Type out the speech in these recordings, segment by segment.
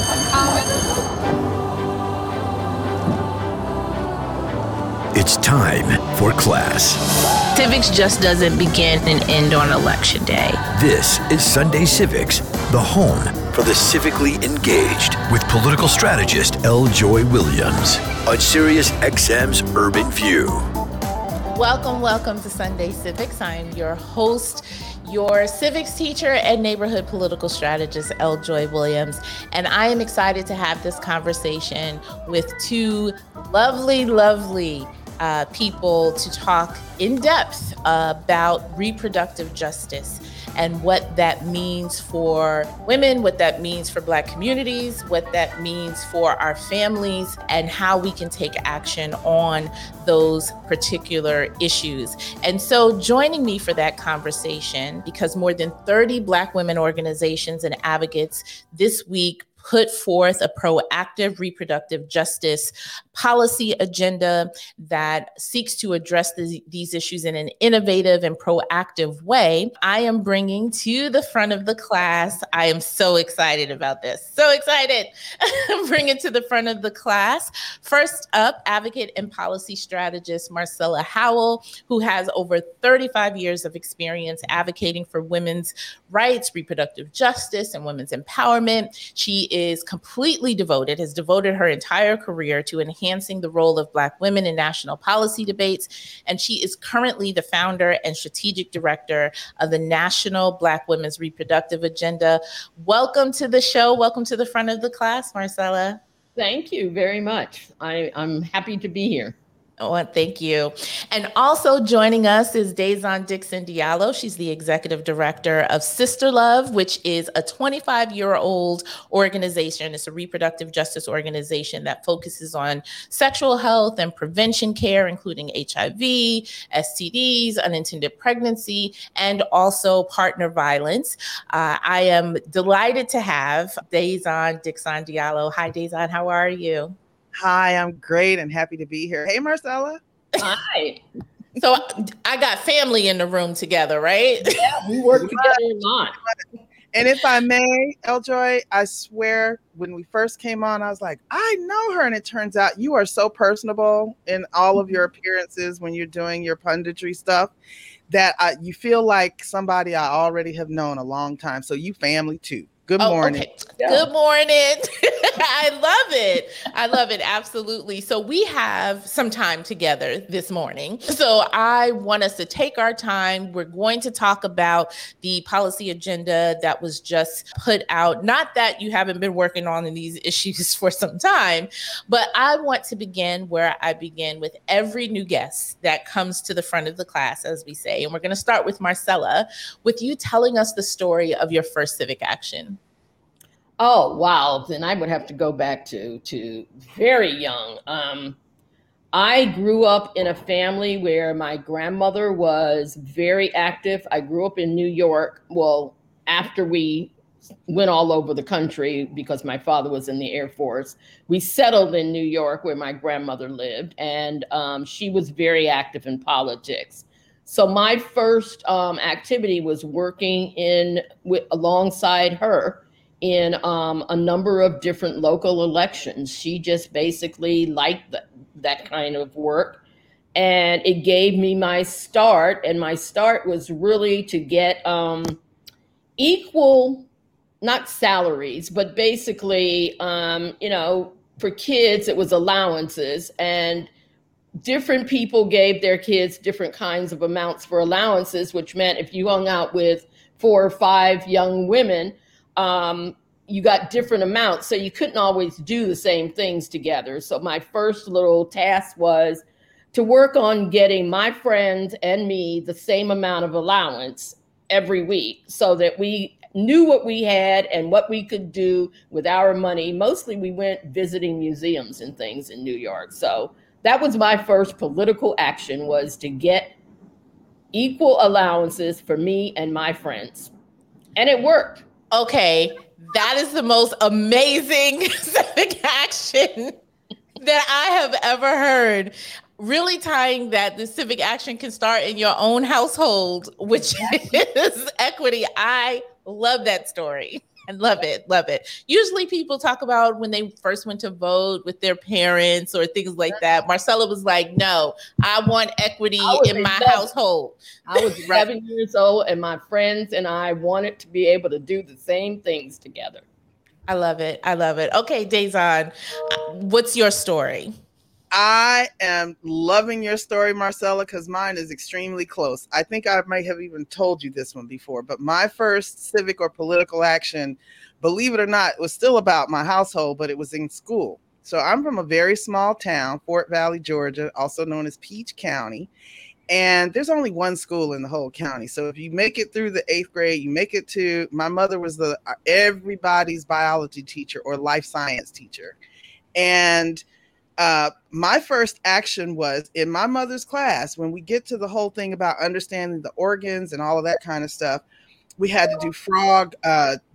us in common. It's time for class. Civics just doesn't begin and end on Election Day. This is Sunday Civics, the home for the civically engaged, with political strategist L. Joy Williams on Sirius XM's Urban View. Welcome to Sunday Civics. I am your host, your civics teacher and neighborhood political strategist, L. Joy Williams. And I am excited to have this conversation with two lovely people to talk in depth about reproductive justice and what that means for women, what that means for Black communities, what that means for our families, and how we can take action on those particular issues. And so joining me for that conversation, because more than 30 Black women organizations and advocates this week put forth a proactive reproductive justice policy agenda that seeks to address these issues in an innovative and proactive way, I am bringing to the front of the class. I am so excited about this. So excited. Bring it to the front of the class. First up, advocate and policy strategist Marcella Howell, who has over 35 years of experience advocating for women's rights, reproductive justice, and women's empowerment. She is completely devoted, has devoted her entire career to enhancing the role of Black women in national policy debates. And she is currently the founder and strategic director of the National Black Women's Reproductive Agenda. Welcome to the show. Welcome to the front of the class, Marcella. Thank you very much. I'm happy to be here. Oh, thank you. And also joining us is Dazon Dixon Diallo. She's the executive director of Sister Love, which is a 25-year-old organization. It's a reproductive justice organization that focuses on sexual health and prevention care, including HIV, STDs, unintended pregnancy, and also partner violence. I am delighted to have Dazon Dixon Diallo. Hi, Dazon. How are you? Hi, I'm great and happy to be here. Hey, Marcella. Hi. So I got family in the room together, right? Yeah, we work together a lot. And if I may, L. Joy, I swear when we first came on, I was like, I know her. And it turns out you are so personable in all of your appearances when you're doing your punditry stuff that you feel like somebody I already have known a long time. So you family too. Good morning. Okay. Yeah. Good morning. I love it. Absolutely. So we have some time together this morning. So I want us to take our time. We're going to talk about the policy agenda that was just put out. Not that you haven't been working on these issues for some time, but I want to begin where I begin with every new guest that comes to the front of the class, as we say. And we're going to start with Marcella, with you telling us the story of your first civic action. Oh, wow. Then I would have to go back to very young. I grew up in a family where my grandmother was very active. I grew up in New York. Well, after we went all over the country because my father was in the Air Force, we settled in New York where my grandmother lived. And she was very active in politics. So my first activity was working alongside her in a number of different local elections. She just basically liked that kind of work. And it gave me my start. And my start was really to get equal, not salaries, but basically, for kids, it was allowances. And different people gave their kids different kinds of amounts for allowances, which meant if you hung out with 4 or 5 young women, you got different amounts, so you couldn't always do the same things together. So my first little task was to work on getting my friends and me the same amount of allowance every week so that we knew what we had and what we could do with our money. Mostly we went visiting museums and things in New York. So that was my first political action, was to get equal allowances for me and my friends. And it worked. Okay, that is the most amazing civic action that I have ever heard. Really tying that the civic action can start in your own household, which is equity. I love that story. And love it. Love it. Usually people talk about when they first went to vote with their parents or things like that. Marcella was like, no, I want equity in my household. I was 7 years old and my friends and I wanted to be able to do the same things together. I love it. I love it. Okay, Dazon, what's your story? I am loving your story, Marcella, because mine is extremely close. I think I might have even told you this one before, but my first civic or political action, believe it or not, was still about my household, but it was in school. So I'm from a very small town, Fort Valley, Georgia, also known as Peach County. And there's only one school in the whole county. So if you make it through the eighth grade, you make it to, my mother was everybody's biology teacher or life science teacher. And my first action was in my mother's class, when we get to the whole thing about understanding the organs and all of that kind of stuff, we had to do frog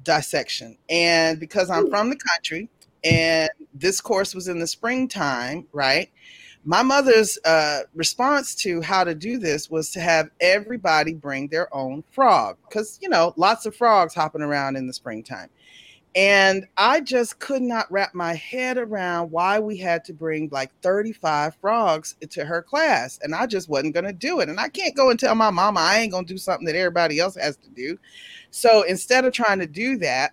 dissection. And because I'm from the country and this course was in the springtime, right? My mother's response to how to do this was to have everybody bring their own frog because, you know, lots of frogs hopping around in the springtime. And I just could not wrap my head around why we had to bring like 35 frogs to her class. And I just wasn't going to do it. And I can't go and tell my mama I ain't going to do something that everybody else has to do. So instead of trying to do that,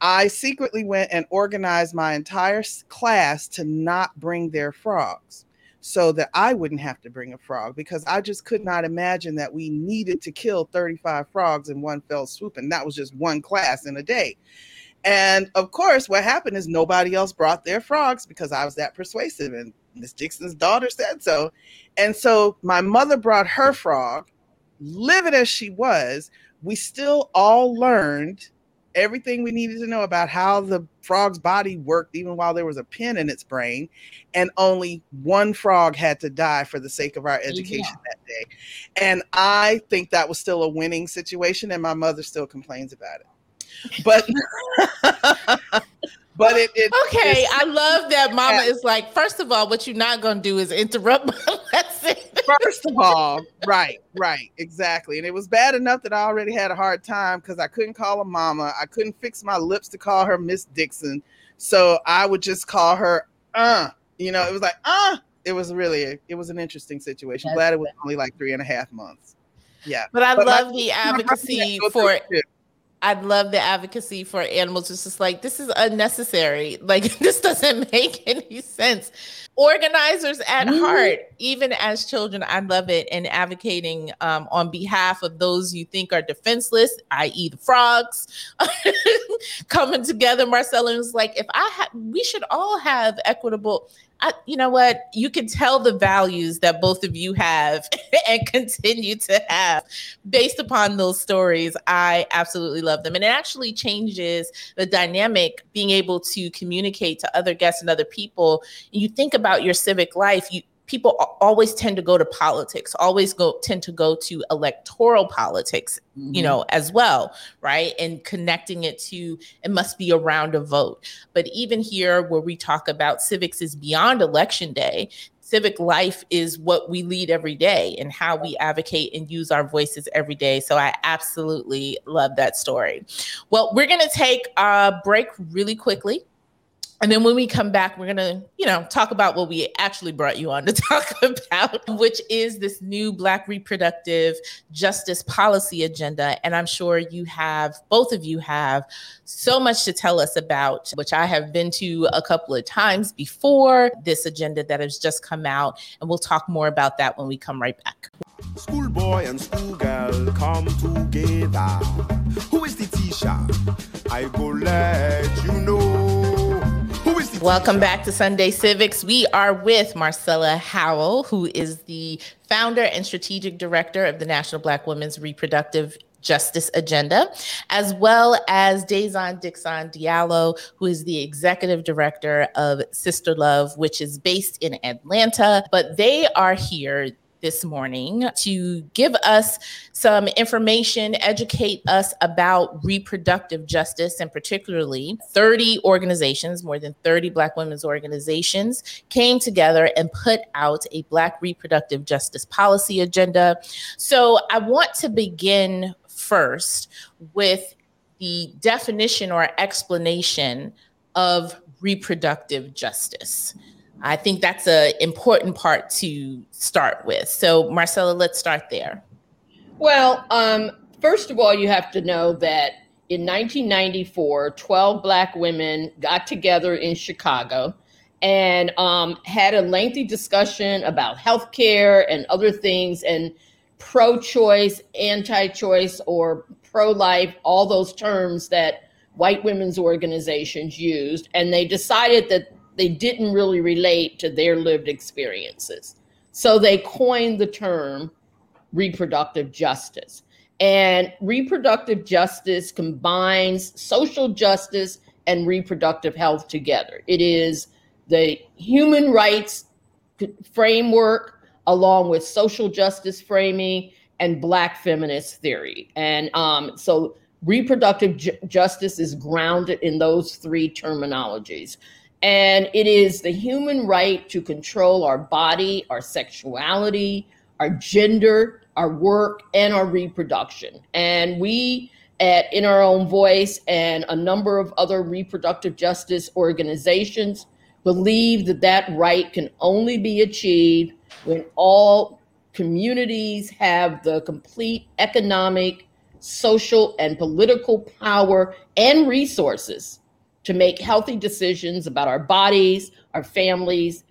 I secretly went and organized my entire class to not bring their frogs, so that I wouldn't have to bring a frog, because I just could not imagine that we needed to kill 35 frogs in one fell swoop. And that was just one class in a day. And of course, what happened is nobody else brought their frogs because I was that persuasive, and Miss Dixon's daughter said so. And so my mother brought her frog, livid as she was. We still all learned everything we needed to know about how the frog's body worked, even while there was a pin in its brain, and only one frog had to die for the sake of our education that day. And I think that was still a winning situation, and my mother still complains about it. But but it okay, I love that mama is like, first of all, what you're not going to do is interrupt my lesson. First of all, right, exactly. And it was bad enough that I already had a hard time because I couldn't call her mama. I couldn't fix my lips to call her Miss Dixon. So I would just call her, it was like, It was really, it was an interesting situation. That's glad it was only like 3.5 months. Yeah. But I love the advocacy for it. I'd love the advocacy for animals. It's just like, this is unnecessary. Like, this doesn't make any sense. Organizers at heart, even as children, I love it. And advocating on behalf of those you think are defenseless, i.e. the frogs, coming together. Marcella was like, we should all have equitable. You know what? You can tell the values that both of you have and continue to have based upon those stories. I absolutely love them. And it actually changes the dynamic, being able to communicate to other guests and other people. You think about your civic life. People always tend to go to politics, tend to go to electoral politics, as well, right? And connecting it to, it must be around a vote. But even here where we talk about civics is beyond election day, civic life is what we lead every day and how we advocate and use our voices every day. So I absolutely love that story. Well, we're going to take a break really quickly. And then when we come back, we're going to, talk about what we actually brought you on to talk about, which is this new Black reproductive justice policy agenda. And I'm sure both of you have so much to tell us about, which I have been to a couple of times before, this agenda that has just come out. And we'll talk more about that when we come right back. Schoolboy and schoolgirl come together. Who is the teacher? I go let you know. Welcome back to Sunday Civics. We are with Marcella Howell, who is the founder and strategic director of the National Black Women's Reproductive Justice Agenda, as well as Dazon Dixon Diallo, who is the executive director of Sister Love, which is based in Atlanta. But they are here this morning to give us some information, educate us about reproductive justice, and particularly 30 organizations, more than 30 Black women's organizations came together and put out a Black reproductive justice policy agenda. So I want to begin first with the definition or explanation of reproductive justice. I think that's an important part to start with. So Marcella, let's start there. Well, first of all, you have to know that in 1994, 12 Black women got together in Chicago and had a lengthy discussion about healthcare and other things, and pro-choice, anti-choice, or pro-life, all those terms that white women's organizations used, and they decided that they didn't really relate to their lived experiences. So they coined the term reproductive justice. And reproductive justice combines social justice and reproductive health together. It is the human rights framework along with social justice framing and Black feminist theory. And so reproductive justice is grounded in those three terminologies. And it is the human right to control our body, our sexuality, our gender, our work, and our reproduction. And we at In Our Own Voice and a number of other reproductive justice organizations believe that that right can only be achieved when all communities have the complete economic, social, and political power and resources to make healthy decisions about our bodies, our families,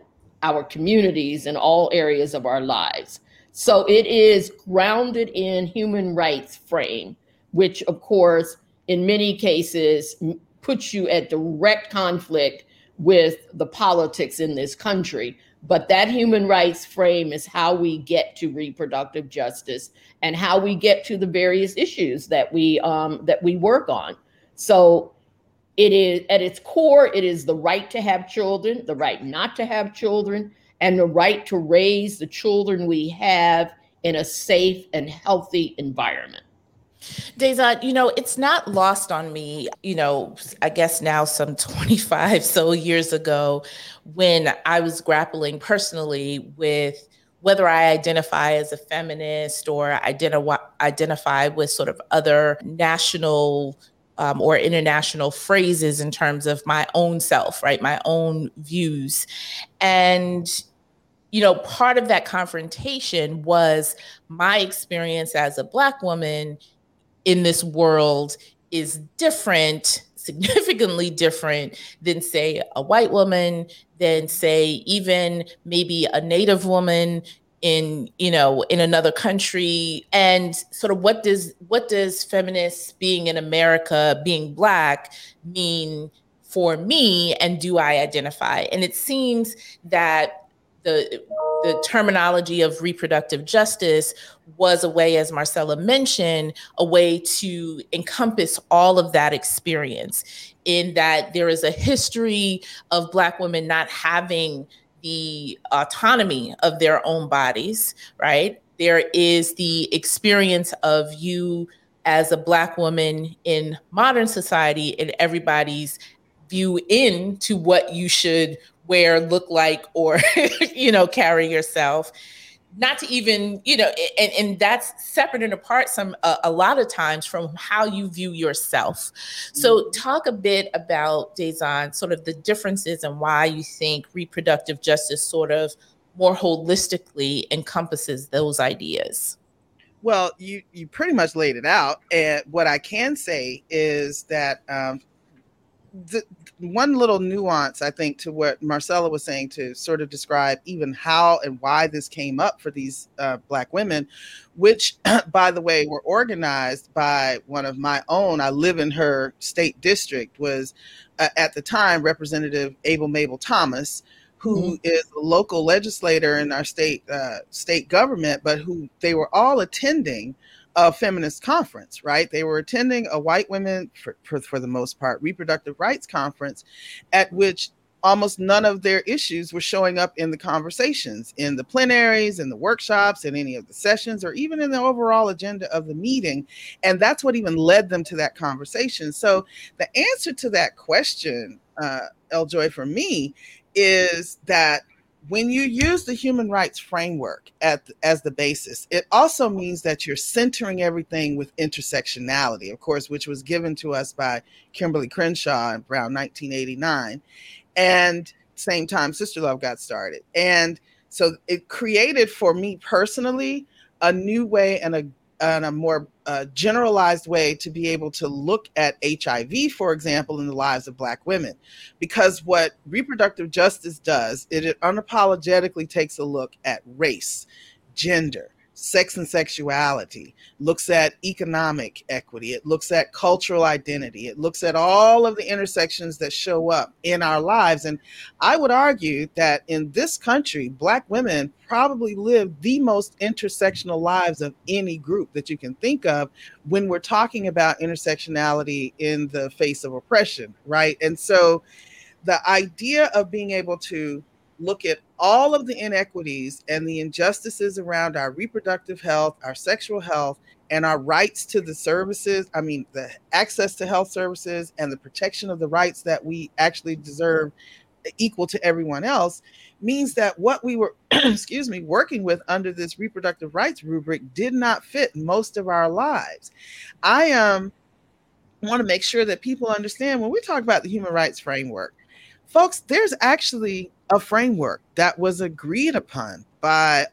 our communities, and all areas of our lives. So it is grounded in human rights frame, which of course, in many cases, puts you at direct conflict with the politics in this country. But that human rights frame is how we get to reproductive justice and how we get to the various issues that we work on. So it is at its core, it is the right to have children, the right not to have children, and the right to raise the children we have in a safe and healthy environment. Dazon, it's not lost on me, I guess now some 25 so years ago when I was grappling personally with whether I identify as a feminist or identify with sort of other national or international phrases in terms of my own self, right? My own views. And part of that confrontation was my experience as a Black woman in this world is different, significantly different than, say, a white woman, than, say, even maybe a Native woman in, in another country. And sort of what does feminists being in America, being Black, mean for me, and do I identify? And it seems that the terminology of reproductive justice was a way, as Marcella mentioned, a way to encompass all of that experience, in that there is a history of Black women not having the autonomy of their own bodies, right? There is the experience of you as a Black woman in modern society and everybody's view into what you should wear, look like, or, carry yourself, not to even, and that's separate and apart a lot of times from how you view yourself. So talk a bit about, Dazon, sort of the differences and why you think reproductive justice sort of more holistically encompasses those ideas. Well, you pretty much laid it out. And what I can say is that, the one little nuance, I think, to what Marcella was saying to sort of describe even how and why this came up for these Black women, which, by the way, were organized by one of my own. I live in her state district, was at the time Representative Mabel Thomas, who is a local legislator in our state government, but who they were all attending a feminist conference, right? They were attending a white women, for the most part, reproductive rights conference, at which almost none of their issues were showing up in the conversations, in the plenaries, in the workshops, in any of the sessions, or even in the overall agenda of the meeting. And that's what even led them to that conversation. So the answer to that question, L. Joy, for me, is that when you use the human rights framework as the basis, it also means that you're centering everything with intersectionality, of course, which was given to us by Kimberly Crenshaw around 1989. And same time, Sister Love got started. And so it created for me personally a new way and a more generalized way to be able to look at HIV, for example, in the lives of Black women. Because what reproductive justice does, it unapologetically takes a look at race, gender, sex and sexuality, looks at economic equity, it looks at cultural identity, it looks at all of the intersections that show up in our lives. And I would argue that in this country, Black women probably live the most intersectional lives of any group that you can think of when we're talking about intersectionality in the face of oppression, right? And so the idea of being able to look at all of the inequities and the injustices around our reproductive health, our sexual health, and our rights to the services, I mean, the access to health services and the protection of the rights that we actually deserve equal to everyone else, means that what we were, working with under this reproductive rights rubric did not fit most of our lives. I want to make sure that people understand when we talk about the human rights framework, folks, there's actually a framework that was agreed upon by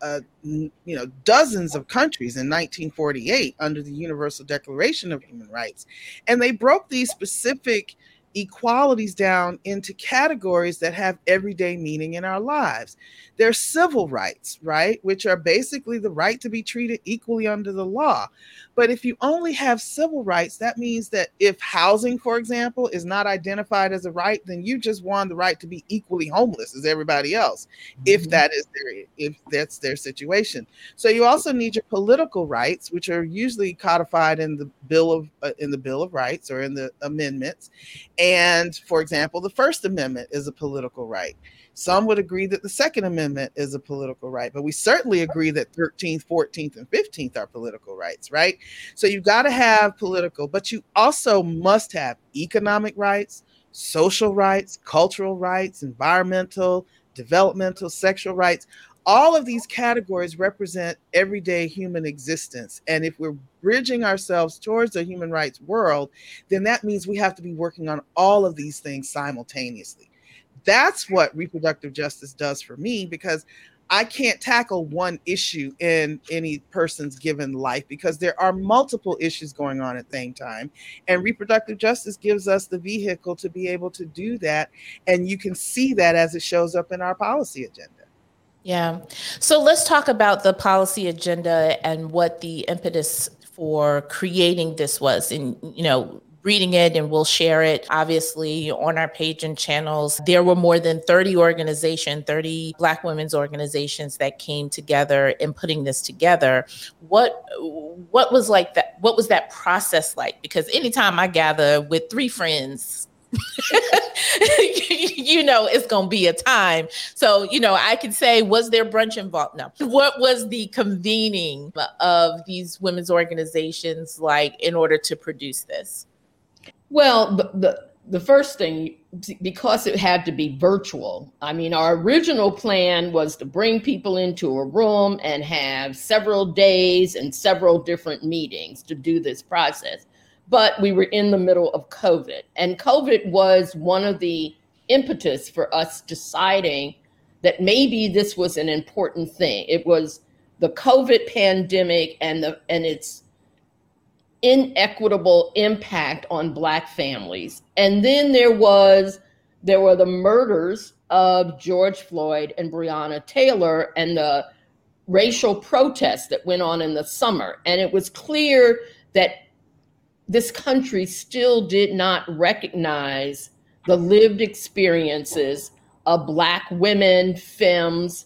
dozens of countries in 1948 under the Universal Declaration of Human Rights. And they broke these specific equalities down into categories that have everyday meaning in our lives. There's civil rights, right, which are basically the right to be treated equally under the law. But if you only have civil rights, that means that if housing, for example, is not identified as a right, then you just won the right to be equally homeless as everybody else, if that's their situation. So you also need your political rights, which are usually codified in the Bill of Rights or in the amendments. And for example, the First Amendment is a political right. Some would agree that the Second Amendment is a political right, but we certainly agree that 13th, 14th, and 15th are political rights, right? So you've got to have political, but you also must have economic rights, social rights, cultural rights, environmental, developmental, sexual rights. All of these categories represent everyday human existence. And if we're bridging ourselves towards the human rights world, then that means we have to be working on all of these things simultaneously. That's what reproductive justice does for me, because I can't tackle one issue in any person's given life because there are multiple issues going on at the same time. And reproductive justice gives us the vehicle to be able to do that. And you can see that as it shows up in our policy agenda. Yeah. So let's talk about the policy agenda and what the impetus for creating this was. And, reading it, and we'll share it, obviously, on our page and channels. There were more than 30 Black women's organizations that came together in putting this together. What was like that? What was that process like? Because anytime I gather with three friends, it's going to be a time. So, I can say, was there brunch involved? No. What was the convening of these women's organizations like in order to produce this? Well, the first thing, because it had to be virtual, I mean, our original plan was to bring people into a room and have several days and several different meetings to do this process. But we were in the middle of COVID, and COVID was one of the impetus for us deciding that maybe this was an important thing. It was the COVID pandemic and its inequitable impact on Black families. And then there were the murders of George Floyd and Breonna Taylor and the racial protests that went on in the summer. And it was clear that this country still did not recognize the lived experiences of Black women, femmes,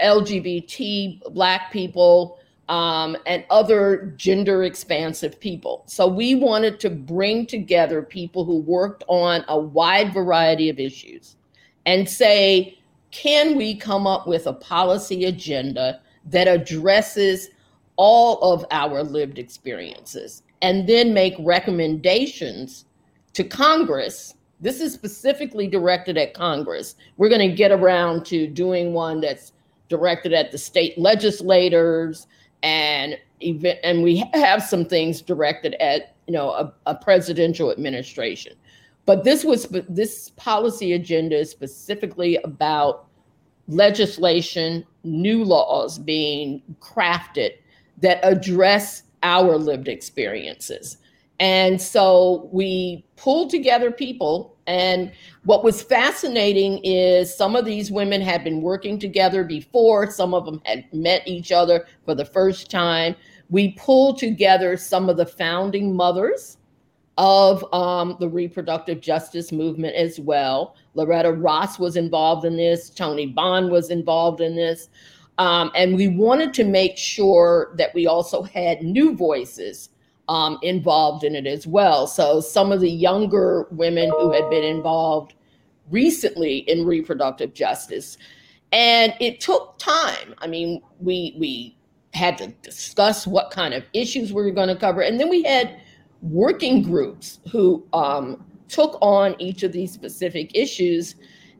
LGBT Black people, and other gender expansive people. So we wanted to bring together people who worked on a wide variety of issues and say, can we come up with a policy agenda that addresses all of our lived experiences and then make recommendations to Congress This is specifically directed at Congress. We're going to get around to doing one that's directed at the state legislators, and we have some things directed at, you know, a presidential administration. But this policy agenda is specifically about legislation, new laws being crafted that address our lived experiences. And so we pulled together people. And what was fascinating is some of these women had been working together before. Some of them had met each other for the first time. We pulled together some of the founding mothers of the reproductive justice movement as well. Loretta Ross was involved in this. Toni Bond was involved in this. And we wanted to make sure that we also had new voices involved in it as well. So some of the younger women who had been involved recently in reproductive justice. And it took time. I mean, we had to discuss what kind of issues we were going to cover. And then we had working groups who took on each of these specific issues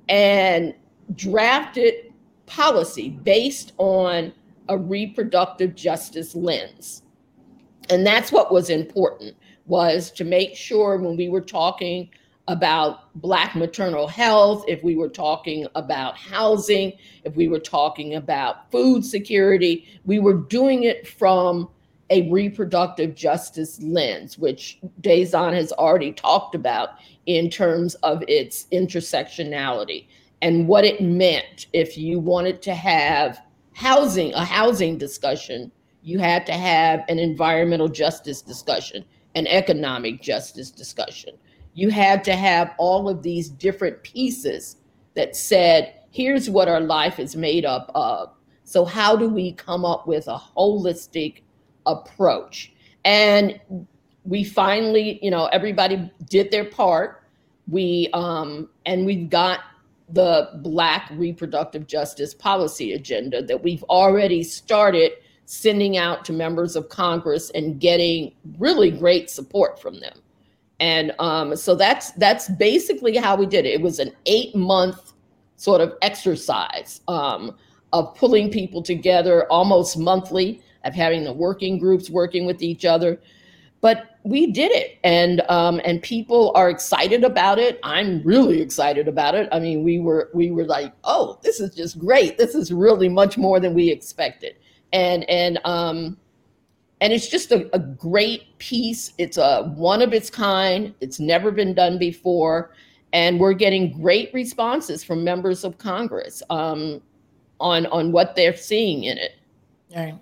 and drafted policy based on a reproductive justice lens. And that's what was important, was to make sure when we were talking about Black maternal health, if we were talking about housing, if we were talking about food security, we were doing it from a reproductive justice lens, which Dazon has already talked about in terms of its intersectionality and what it meant. If you wanted to have a housing discussion, you had to have an environmental justice discussion, an economic justice discussion. You had to have all of these different pieces that said, here's what our life is made up of. So how do we come up with a holistic approach? And we finally, you know, everybody did their part. And we've got the Black reproductive justice policy agenda that we've already started sending out to members of Congress and getting really great support from them. And so that's basically how we did it. It was an 8-month sort of exercise of pulling people together almost monthly, of having the working groups working with each other. But we did it, and people are excited about it. I'm really excited about it. I mean, we were like, oh, this is just great. This is really much more than we expected. And it's just a great piece. It's a one of its kind. It's never been done before. And we're getting great responses from members of Congress on what they're seeing in it. All right.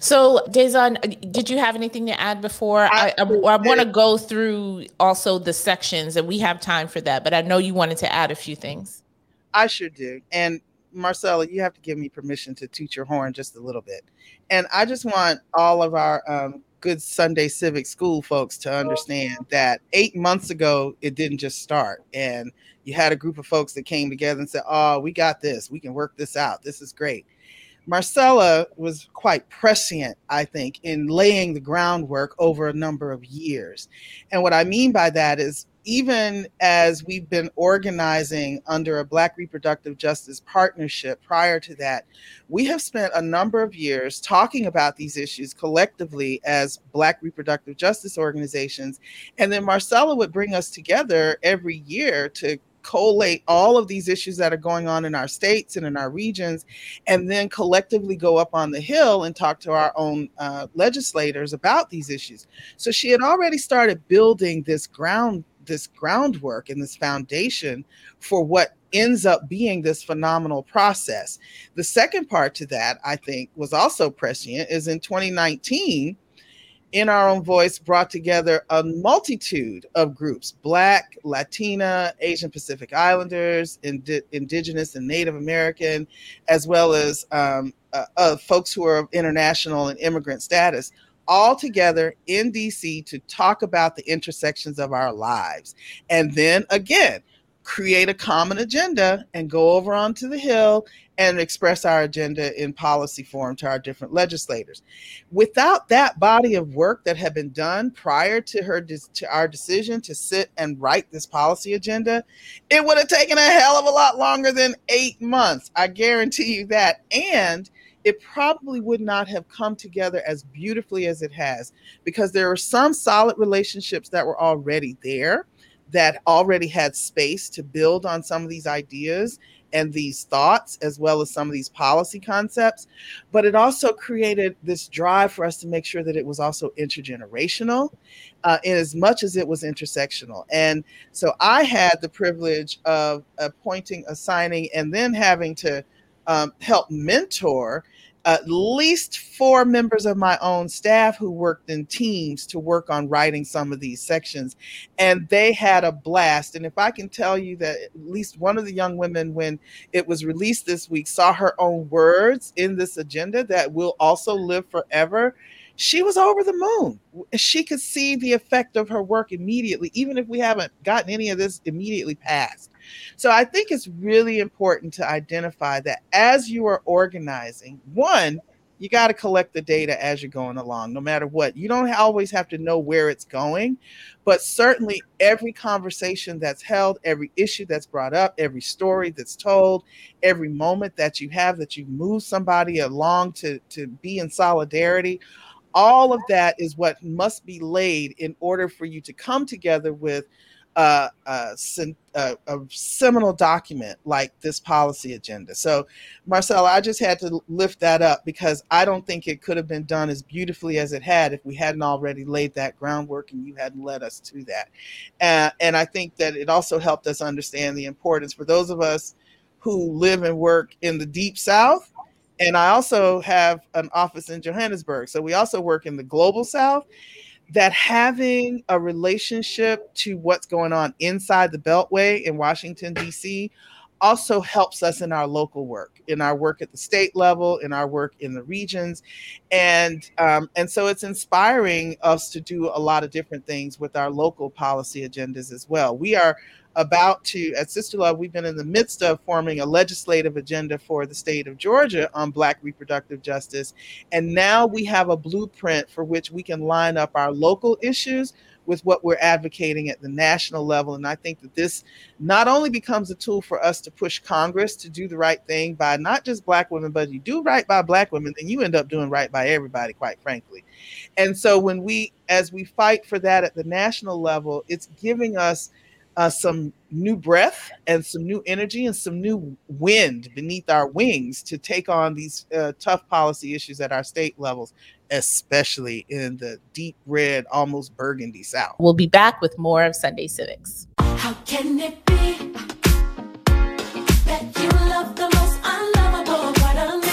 So, Dazon, did you have anything to add before? I want to go through also the sections, and we have time for that, but I know you wanted to add a few things. I sure do. And Marcella, you have to give me permission to toot your horn just a little bit. And I just want all of our good Sunday civic school folks to understand that 8 months ago, it didn't just start. And you had a group of folks that came together and said, oh, we got this. We can work this out. This is great. Marcella was quite prescient, I think, in laying the groundwork over a number of years. And what I mean by that is, even as we've been organizing under a Black Reproductive Justice Partnership prior to that, we have spent a number of years talking about these issues collectively as Black reproductive justice organizations. And then Marcella would bring us together every year to collate all of these issues that are going on in our states and in our regions, and then collectively go up on the Hill and talk to our own legislators about these issues. So she had already started building this groundwork and this foundation for what ends up being this phenomenal process. The second part to that, I think, was also prescient, is in 2019, In Our Own Voice brought together a multitude of groups, Black, Latina, Asian Pacific Islanders, Indigenous and Native American, as well as folks who are of international and immigrant status, all together in DC to talk about the intersections of our lives. And then again, create a common agenda and go over onto the Hill and express our agenda in policy form to our different legislators. Without that body of work that had been done prior to our decision to sit and write this policy agenda, it would have taken a hell of a lot longer than 8 months. I guarantee you that. And it probably would not have come together as beautifully as it has, because there are some solid relationships that were already there, that already had space to build on some of these ideas and these thoughts, as well as some of these policy concepts. But it also created this drive for us to make sure that it was also intergenerational, in as much as it was intersectional. And so I had the privilege of appointing, assigning, and then having to help mentor at least 4 members of my own staff who worked in teams to work on writing some of these sections. And they had a blast. And if I can tell you that at least one of the young women, when it was released this week, saw her own words in this agenda that will also live forever, she was over the moon. She could see the effect of her work immediately, even if we haven't gotten any of this immediately passed. So I think it's really important to identify that as you are organizing, one, you got to collect the data as you're going along, no matter what. You don't always have to know where it's going, but certainly every conversation that's held, every issue that's brought up, every story that's told, every moment that you have, that you move somebody along to be in solidarity, all of that is what must be laid in order for you to come together with a seminal document like this policy agenda. So, Marcella, I just had to lift that up, because I don't think it could have been done as beautifully as it had if we hadn't already laid that groundwork and you hadn't led us to that. And I think that it also helped us understand the importance for those of us who live and work in the Deep South. And I also have an office in Johannesburg, so we also work in the Global South, that having a relationship to what's going on inside the Beltway in Washington, D.C. also helps us in our local work, in our work at the state level, in our work in the regions. And so it's inspiring us to do a lot of different things with our local policy agendas as well. We are about to, at Sister Love, we've been in the midst of forming a legislative agenda for the state of Georgia on Black reproductive justice. And now we have a blueprint for which we can line up our local issues with what we're advocating at the national level. And I think that this not only becomes a tool for us to push Congress to do the right thing by not just Black women, but you do right by Black women, then you end up doing right by everybody, quite frankly. And so when we, as we fight for that at the national level, it's giving us some new breath and some new energy and some new wind beneath our wings to take on these tough policy issues at our state levels, especially in the deep red, almost burgundy South. We'll be back with more of Sunday Civics. How can it be that you love the most unlovable part of me?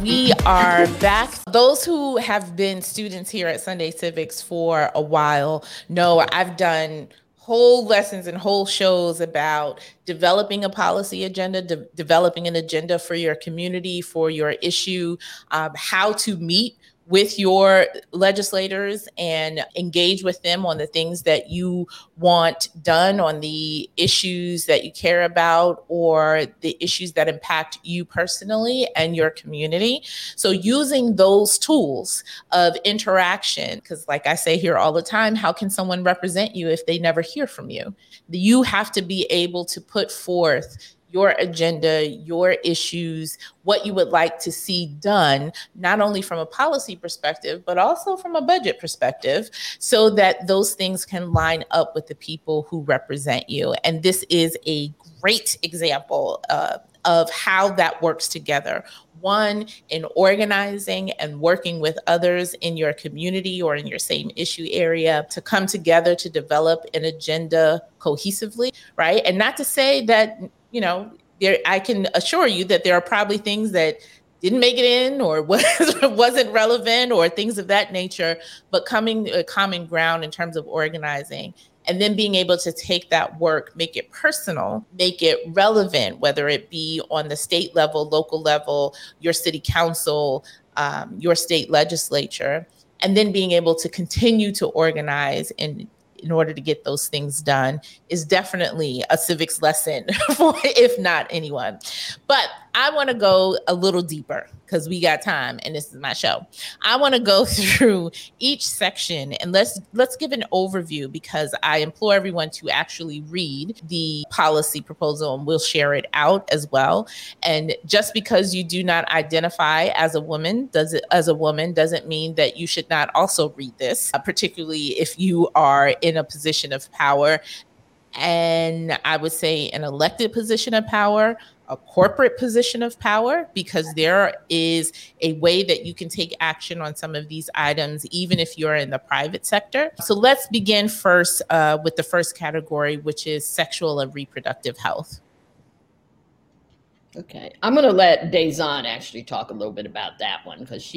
We are back. Those who have been students here at Sunday Civics for a while know I've done whole lessons and whole shows about developing a policy agenda, developing an agenda for your community, for your issue, how to meet with your legislators and engage with them on the things that you want done, on the issues that you care about, or the issues that impact you personally and your community. So using those tools of interaction, because like I say here all the time, how can someone represent you if they never hear from you? You have to be able to put forth your agenda, your issues, what you would like to see done, not only from a policy perspective, but also from a budget perspective, so that those things can line up with the people who represent you. And this is a great example of how that works together. One, in organizing and working with others in your community or in your same issue area to come together to develop an agenda cohesively, right? And not to say that, you know, there, I can assure you that there are probably things that didn't make it in or wasn't relevant or things of that nature, but coming to a common ground in terms of organizing and then being able to take that work, make it personal, make it relevant, whether it be on the state level, local level, your city council, your state legislature, and then being able to continue to organize and in order to get those things done is definitely a civics lesson for, if not anyone. But I want to go a little deeper because we got time and this is my show. I want to go through each section and let's give an overview, because I implore everyone to actually read the policy proposal, and we'll share it out as well. And just because you do not identify as a woman doesn't mean that you should not also read this, particularly if you are in a position of power, and I would say an elected position of power, a corporate position of power, because there is a way that you can take action on some of these items, even if you're in the private sector. So let's begin first with the first category, which is sexual and reproductive health. Okay, I'm gonna let Dazon actually talk a little bit about that one, because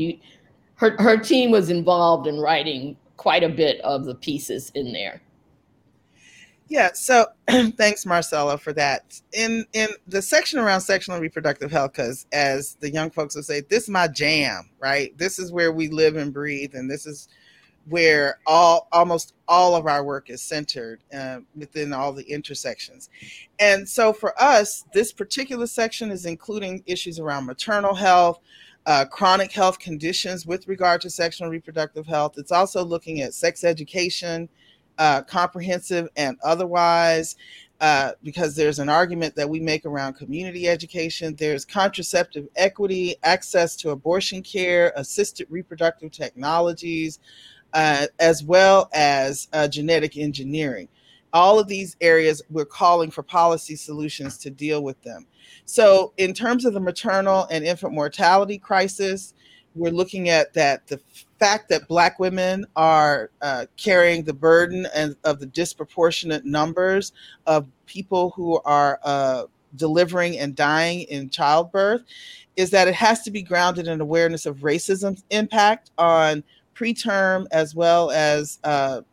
her team was involved in writing quite a bit of the pieces in there. Yeah, so thanks, Marcella, for that. In the section around sexual and reproductive health, because as the young folks would say, this is my jam, right? This is where we live and breathe, and this is where almost all of our work is centered within all the intersections. And so for us, this particular section is including issues around maternal health, chronic health conditions with regard to sexual and reproductive health. It's also looking at sex education, comprehensive and otherwise, because there's an argument that we make around community education. There's contraceptive equity, access to abortion care, assisted reproductive technologies, as well as genetic engineering. All of these areas, we're calling for policy solutions to deal with them. So in terms of the maternal and infant mortality crisis, we're looking at that the fact that Black women are carrying the burden of the disproportionate numbers of people who are delivering and dying in childbirth, is that it has to be grounded in awareness of racism's impact on preterm as well as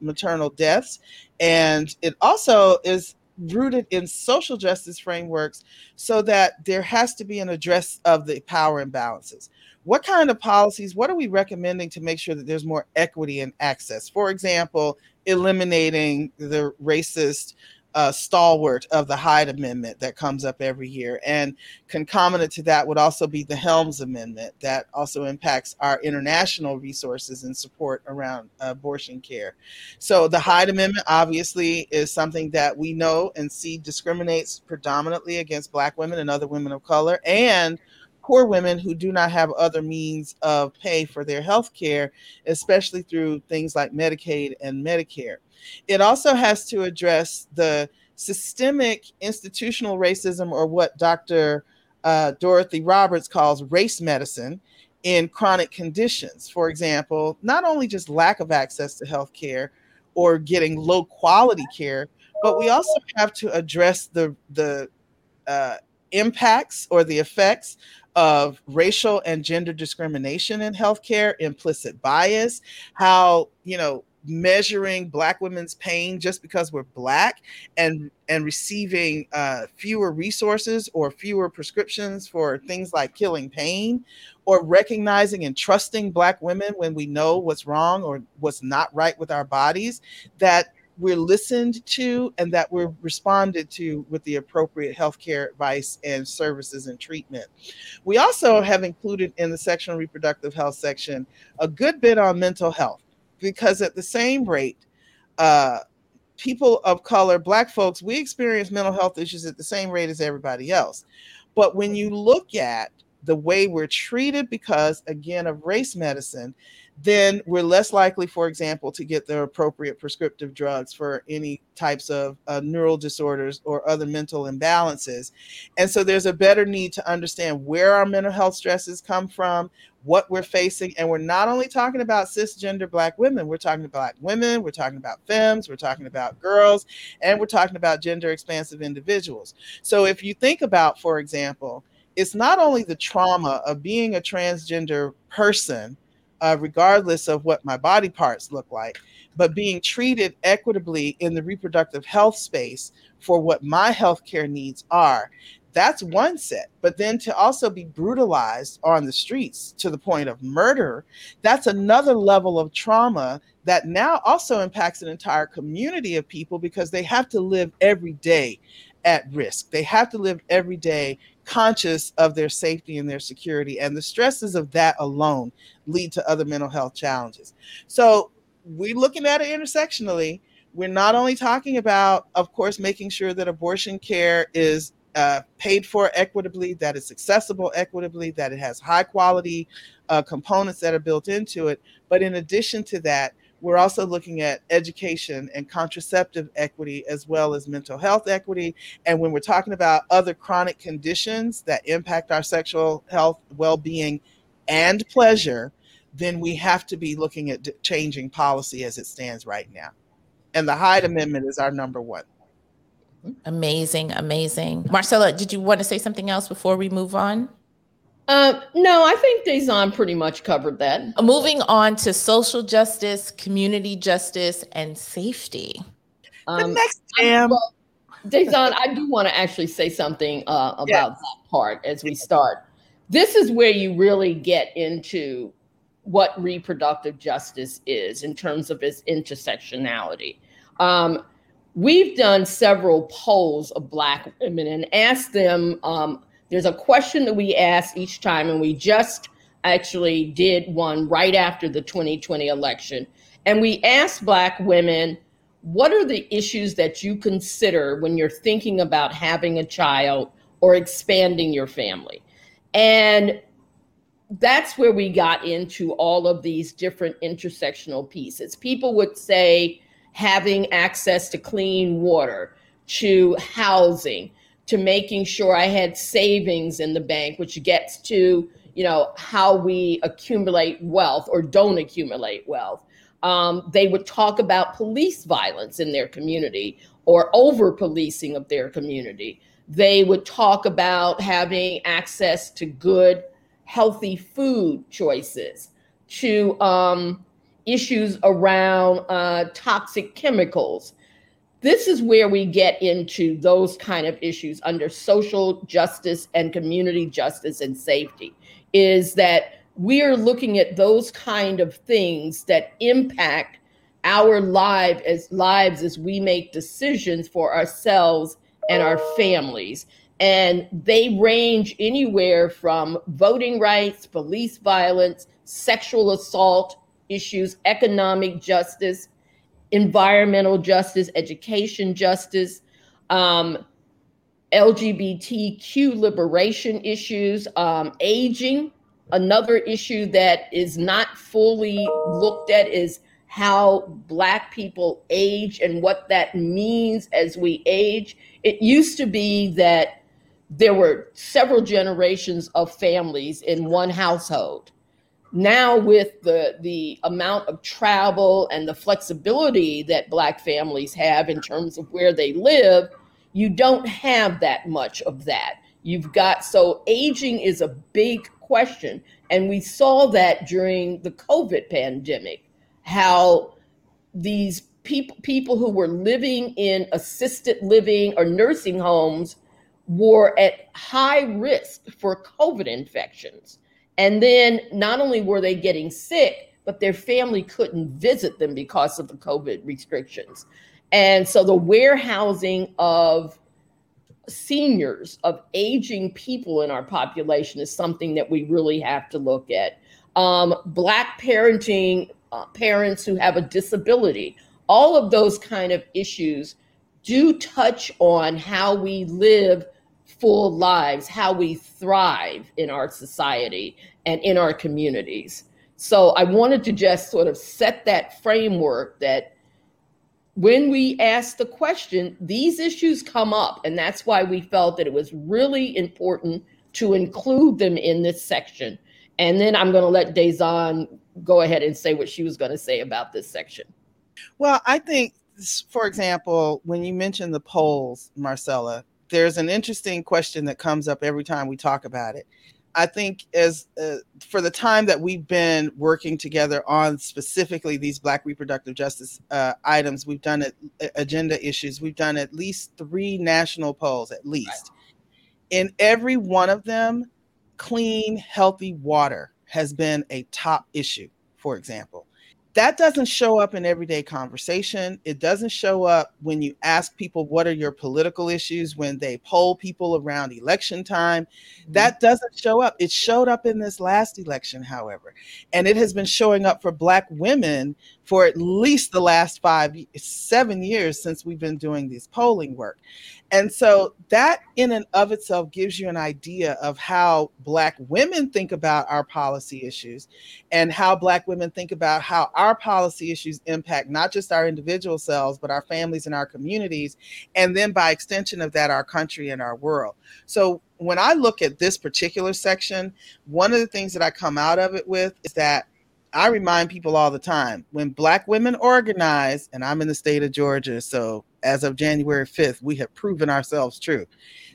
maternal deaths. And it also is rooted in social justice frameworks, so that there has to be an address of the power imbalances. What kind of policies, what are we recommending to make sure that there's more equity and access? For example, eliminating the racist stalwart of the Hyde Amendment that comes up every year. And concomitant to that would also be the Helms Amendment that also impacts our international resources and support around abortion care. So the Hyde Amendment obviously is something that we know and see discriminates predominantly against Black women and other women of color, and poor women who do not have other means of pay for their health care, especially through things like Medicaid and Medicare. It also has to address the systemic institutional racism, or what Dr. Dorothy Roberts calls race medicine, in chronic conditions. For example, not only just lack of access to health care or getting low quality care, but we also have to address the impacts or the effects of racial and gender discrimination in healthcare, implicit bias, how, measuring Black women's pain just because we're Black and receiving fewer resources or fewer prescriptions for things like killing pain, or recognizing and trusting Black women when we know what's wrong or what's not right with our bodies, that we're listened to and that we're responded to with the appropriate healthcare advice and services and treatment. We also have included in the sexual reproductive health section a good bit on mental health, because at the same rate, people of color, Black folks, we experience mental health issues at the same rate as everybody else. But when you look at the way we're treated because, again, of race medicine, then we're less likely, for example, to get the appropriate prescriptive drugs for any types of neural disorders or other mental imbalances. And so there's a better need to understand where our mental health stresses come from, what we're facing. And we're not only talking about cisgender Black women, we're talking about women, we're talking about femmes, we're talking about girls, and we're talking about gender expansive individuals. So if you think about, for example, it's not only the trauma of being a transgender person, regardless of what my body parts look like, but being treated equitably in the reproductive health space for what my healthcare needs are. That's one set. But then to also be brutalized on the streets to the point of murder, that's another level of trauma that now also impacts an entire community of people because they have to live every day at risk. They have to live every day conscious of their safety and their security. And the stresses of that alone lead to other mental health challenges. So we're looking at it intersectionally. We're not only talking about, of course, making sure that abortion care is paid for equitably, that it's accessible equitably, that it has high quality components that are built into it. But in addition to that, we're also looking at education and contraceptive equity as well as mental health equity. And when we're talking about other chronic conditions that impact our sexual health, well-being, and pleasure, then we have to be looking at changing policy as it stands right now. And the Hyde Amendment is our number one. Amazing, amazing. Marcella, did you want to say something else before we move on? No, I think Dazon pretty much covered that. Moving on to social justice, community justice, and safety. The next jam. Well, Dazon, I do want to actually say something about that part as we start. This is where you really get into what reproductive justice is in terms of its intersectionality. We've done several polls of Black women and asked them, there's a question that we ask each time, and we just actually did one right after the 2020 election. And we asked Black women, what are the issues that you consider when you're thinking about having a child or expanding your family? And that's where we got into all of these different intersectional pieces. People would say, having access to clean water, to housing, to making sure I had savings in the bank, which gets to, you know, how we accumulate wealth or don't accumulate wealth. They would talk about police violence in their community or over-policing of their community. They would talk about having access to good, healthy food choices, to issues around toxic chemicals. This is where we get into those kind of issues under social justice and community justice and safety, is that we are looking at those kind of things that impact our lives as we make decisions for ourselves and our families. And they range anywhere from voting rights, police violence, sexual assault issues, economic justice, environmental justice, education justice, LGBTQ liberation issues, aging. Another issue that is not fully looked at is how Black people age and what that means as we age. It used to be that there were several generations of families in one household. Now with the amount of travel and the flexibility that Black families have in terms of where they live, you don't have that much of that. You've got, so aging is a big question. And we saw that during the COVID pandemic, how these people who were living in assisted living or nursing homes were at high risk for COVID infections. And then not only were they getting sick, but their family couldn't visit them because of the COVID restrictions. And so the warehousing of seniors, of aging people in our population is something that we really have to look at. Black parenting, parents who have a disability, all of those kind of issues do touch on how we live full lives, how we thrive in our society and in our communities. So I wanted to just sort of set that framework that when we ask the question, these issues come up, and that's why we felt that it was really important to include them in this section. And then I'm going to let Dazon go ahead and say what she was going to say about this section. Well, I think, for example, when you mentioned the polls, Marcella, there's an interesting question that comes up every time we talk about it. I think as for the time that we've been working together on specifically these Black reproductive justice items, we've done agenda issues. We've done at least 3 national polls, at least. Right. in every one of them, clean, healthy water has been a top issue, for example. That doesn't show up in everyday conversation. It doesn't show up when you ask people, what are your political issues, when they poll people around election time. That doesn't show up. It showed up in this last election, however, and it has been showing up for Black women for at least the last 5-7 years since we've been doing these polling work. And so that in and of itself gives you an idea of how Black women think about our policy issues and how Black women think about how our policy issues impact not just our individual selves, but our families and our communities. And then by extension of that, our country and our world. So when I look at this particular section, one of the things that I come out of it with is that I remind people all the time, when Black women organize, and I'm in the state of Georgia, so as of January 5th, we have proven ourselves true,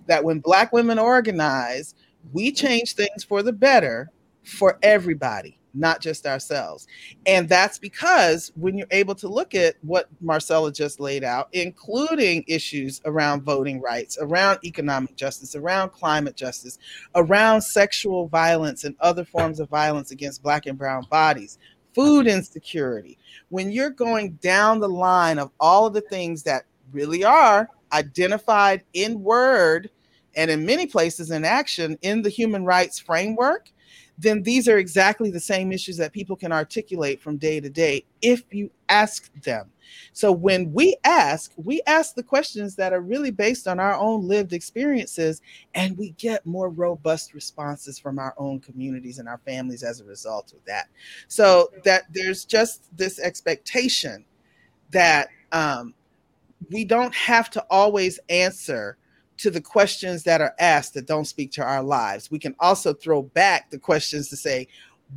that when Black women organize, we change things for the better for everybody, not just ourselves. And that's because when you're able to look at what Marcella just laid out, including issues around voting rights, around economic justice, around climate justice, around sexual violence and other forms of violence against Black and brown bodies, food insecurity, when you're going down the line of all of the things that really are identified in word and in many places in action in the human rights framework, then these are exactly the same issues that people can articulate from day to day if you ask them. So when we ask the questions that are really based on our own lived experiences, and we get more robust responses from our own communities and our families as a result of that. So that there's just this expectation that we don't have to always answer to the questions that are asked that don't speak to our lives. We can also throw back the questions to say,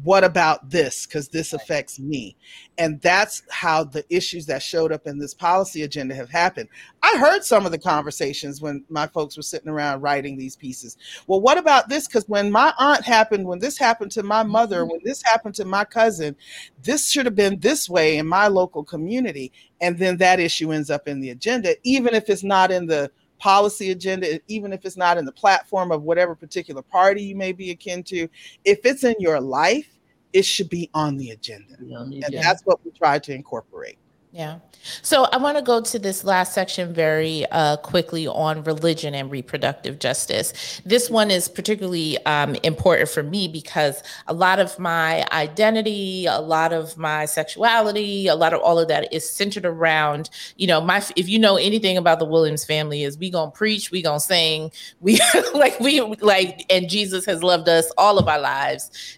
what about this? Because this affects me. And that's how the issues that showed up in this policy agenda have happened. I heard some of the conversations when my folks were sitting around writing these pieces. Well, what about this? Because when my aunt happened, when this happened to my mother, when this happened to my cousin, this should have been this way in my local community. And then that issue ends up in the agenda, even if it's not in the policy agenda, even if it's not in the platform of whatever particular party you may be akin to. If it's in your life, it should be on the agenda. And that's what we try to incorporate. Yeah. So I want to go to this last section very quickly on religion and reproductive justice. This one is particularly important for me because a lot of my identity, a lot of my sexuality, a lot of all of that is centered around, you know, my, if you know anything about the Williams family, is we gonna preach, we gonna sing, and Jesus has loved us all of our lives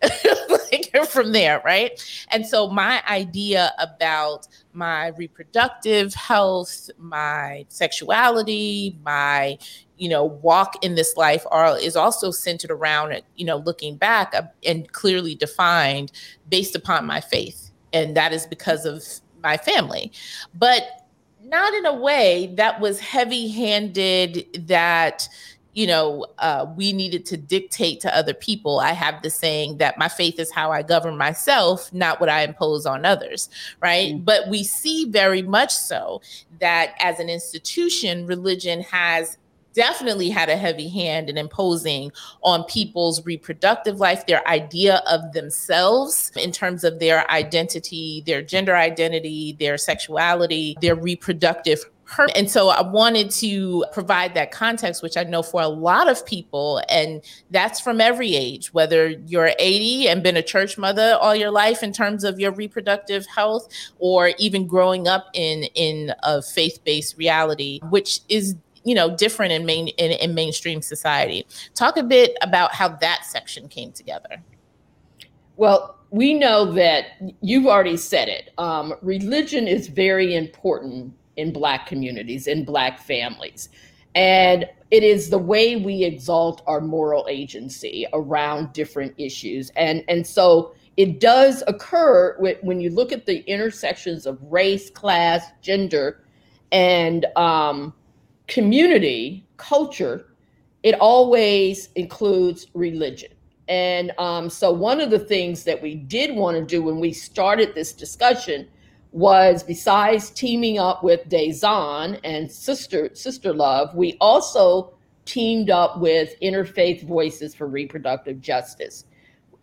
from there, right? And so my idea about my reproductive health, my sexuality, my, you know, walk in this life is also centered around, you know, looking back and clearly defined based upon my faith. And that is because of my family. But not in a way that was heavy-handed that, you know, we needed to dictate to other people. I have the saying that my faith is how I govern myself, not what I impose on others, right? Mm-hmm. But we see very much so that as an institution, religion has definitely had a heavy hand in imposing on people's reproductive life, their idea of themselves in terms of their identity, their gender identity, their sexuality, their reproductive. And so I wanted to provide that context, which I know for a lot of people, and that's from every age, whether you're 80 and been a church mother all your life in terms of your reproductive health, or even growing up in a faith-based reality, which is, you know, different in mainstream society. Talk a bit about how that section came together. Well, we know that you've already said it. Religion is very important in Black communities, in Black families. And it is the way we exalt our moral agency around different issues. And so it does occur when you look at the intersections of race, class, gender, and community, culture, it always includes religion. And so one of the things that we did want to do when we started this discussion was, besides teaming up with Dazon and Sister Love, we also teamed up with Interfaith Voices for Reproductive Justice.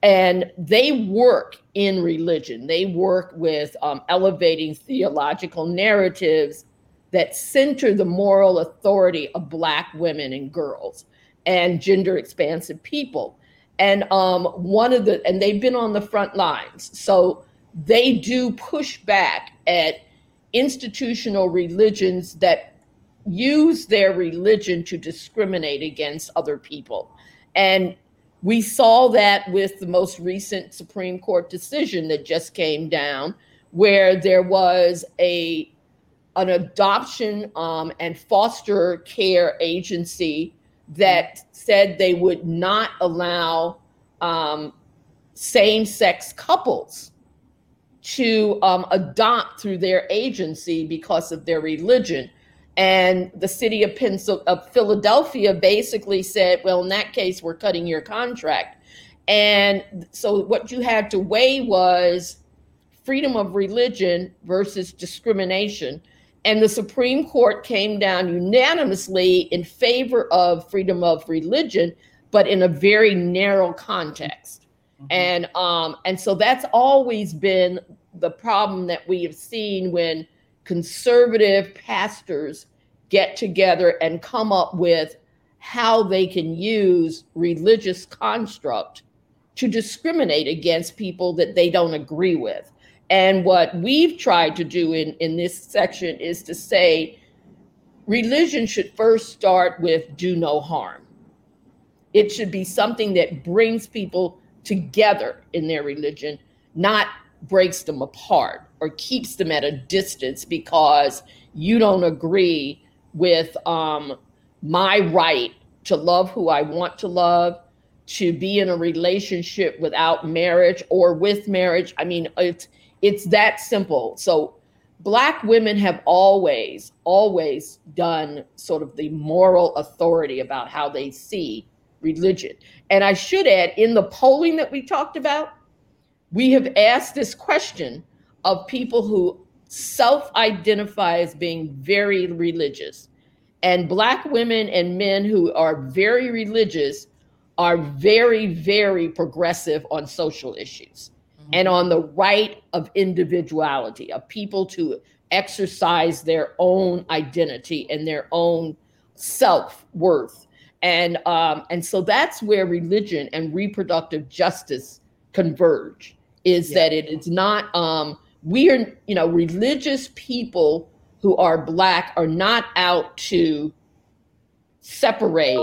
And they work in religion. They work with elevating theological narratives that center the moral authority of Black women and girls and gender expansive people. And and they've been on the front lines. So they do push back at institutional religions that use their religion to discriminate against other people. And we saw that with the most recent Supreme Court decision that just came down, where there was an adoption and foster care agency that said they would not allow same-sex couples to adopt through their agency because of their religion. And the city of Philadelphia basically said, well, in that case, we're cutting your contract. And so what you had to weigh was freedom of religion versus discrimination. And the Supreme Court came down unanimously in favor of freedom of religion, but in a very narrow context. Mm-hmm. And so that's always been the problem that we have seen when conservative pastors get together and come up with how they can use religious construct to discriminate against people that they don't agree with. And what we've tried to do in this section is to say, religion should first start with do no harm. It should be something that brings people together in their religion, not breaks them apart or keeps them at a distance because you don't agree with my right to love who I want to love, to be in a relationship without marriage or with marriage. I mean, it's that simple. So Black women have always done sort of the moral authority about how they see religion. And I should add, in the polling that we talked about, we have asked this question of people who self-identify as being very religious. And Black women and men who are very religious are very, very progressive on social issues and on the right of individuality, of people to exercise their own identity and their own self-worth. And so that's where religion and reproductive justice converge. That it is not, we are, religious people who are Black are not out to separate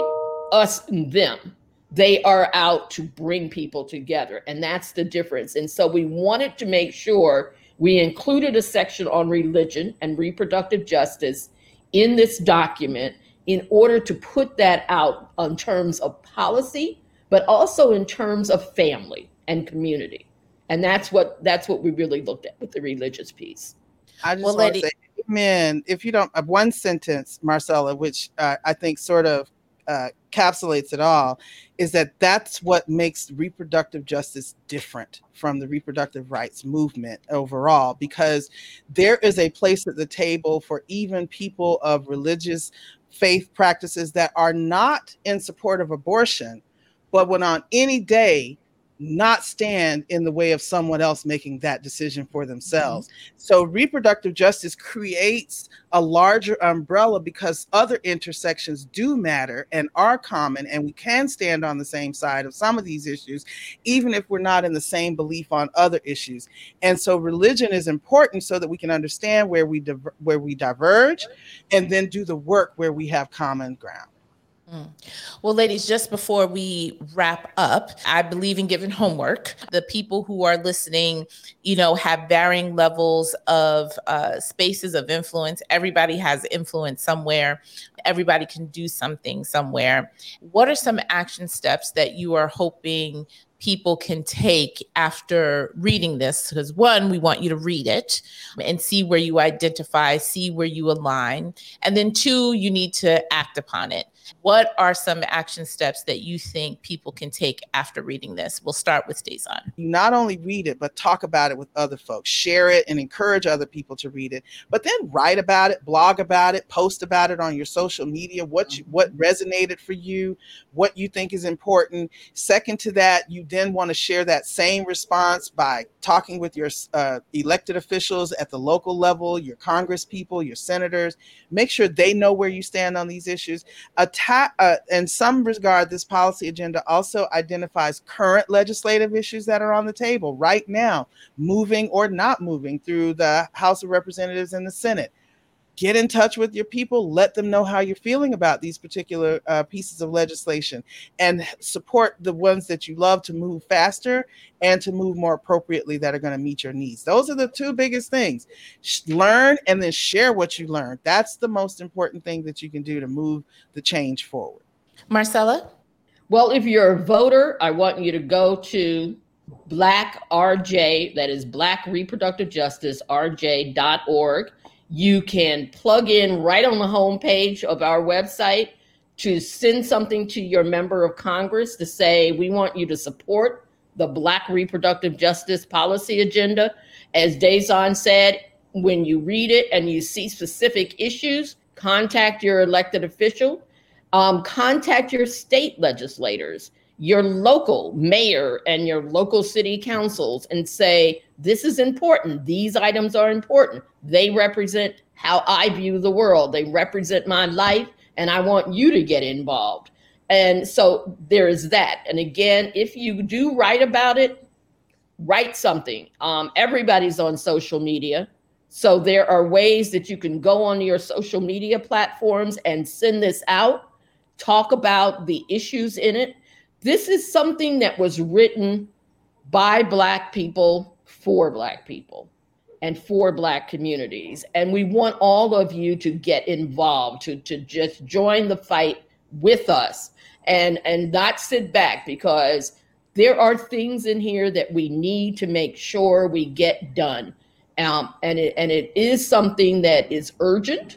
us and them. They are out to bring people together, and that's the difference. And so we wanted to make sure we included a section on religion and reproductive justice in this document in order to put that out in terms of policy, but also in terms of family and community. And that's what we really looked at with the religious piece. I just want to say, amen. If you don't have one sentence, Marcella, which I think sort of encapsulates it all, is that's what makes reproductive justice different from the reproductive rights movement overall, because there is a place at the table for even people of religious faith practices that are not in support of abortion, but would on any day not stand in the way of someone else making that decision for themselves. Mm-hmm. So reproductive justice creates a larger umbrella because other intersections do matter and are common, and we can stand on the same side of some of these issues, even if we're not in the same belief on other issues. And so religion is important so that we can understand where we diverge and then do the work where we have common ground. Well, ladies, just before we wrap up, I believe in giving homework. The people who are listening, have varying levels of spaces of influence. Everybody has influence somewhere. Everybody can do something somewhere. What are some action steps that you are hoping people can take after reading this? Because one, we want you to read it and see where you identify, see where you align. And then two, you need to act upon it. What are some action steps that you think people can take after reading this? We'll start with Dazon. Not only read it, but talk about it with other folks, share it and encourage other people to read it, but then write about it, blog about it, post about it on your social media, what resonated for you, what you think is important. Second to that, you then want to share that same response by talking with your elected officials at the local level, your Congress people, your senators. Make sure they know where you stand on these issues. In some regard, this policy agenda also identifies current legislative issues that are on the table right now, moving or not moving through the House of Representatives and the Senate. Get in touch with your people. Let them know how you're feeling about these particular pieces of legislation, and support the ones that you love to move faster and to move more appropriately that are going to meet your needs. Those are the two biggest things. Learn and then share what you learned. That's the most important thing that you can do to move the change forward. Marcella? Well, if you're a voter, I want you to go to BlackRJ, that is Black Reproductive Justice, rj.org. You can plug in right on the homepage of our website to send something to your member of Congress to say, we want you to support the Black Reproductive Justice Policy Agenda. As Dazon said, when you read it and you see specific issues, contact your elected official, contact your state legislators, your local mayor and your local city councils, and say, this is important. These items are important. They represent how I view the world. They represent my life, and I want you to get involved. And so there is that. And again, if you do write about it, write something. Everybody's on social media. So there are ways that you can go on your social media platforms and send this out, talk about the issues in it. This is something that was written by Black people for Black people and for Black communities. And we want all of you to get involved, to just join the fight with us and not sit back, because there are things in here that we need to make sure we get done. And it is something that is urgent.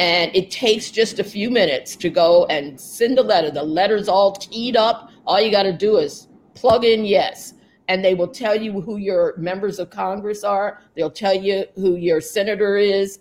And it takes just a few minutes to go and send a letter. The letter's all teed up. All you gotta do is plug in yes. And they will tell you who your members of Congress are. They'll tell you who your senator is.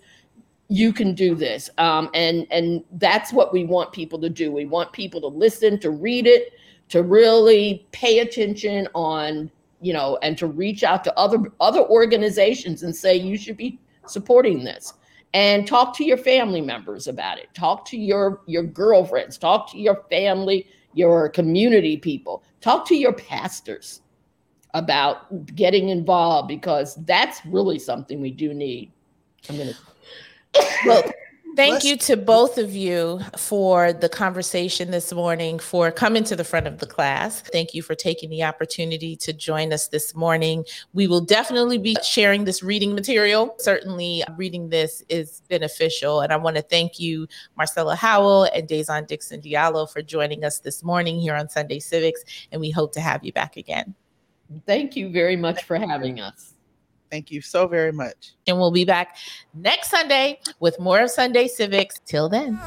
You can do this. And that's what we want people to do. We want people to listen, to read it, to really pay attention on, and to reach out to other organizations and say, you should be supporting this. And talk to your family members about it. Talk to your girlfriends. Talk to your family, your community people. Talk to your pastors about getting involved, because that's really something we do need. Thank you to both of you for the conversation this morning, for coming to the front of the class. Thank you for taking the opportunity to join us this morning. We will definitely be sharing this reading material. Certainly reading this is beneficial. And I want to thank you, Marcella Howell and Dazon Dixon Diallo, for joining us this morning here on Sunday Civics. And we hope to have you back again. Thank you very much for having us. Thank you so very much. And we'll be back next Sunday with more of Sunday Civics. Till then.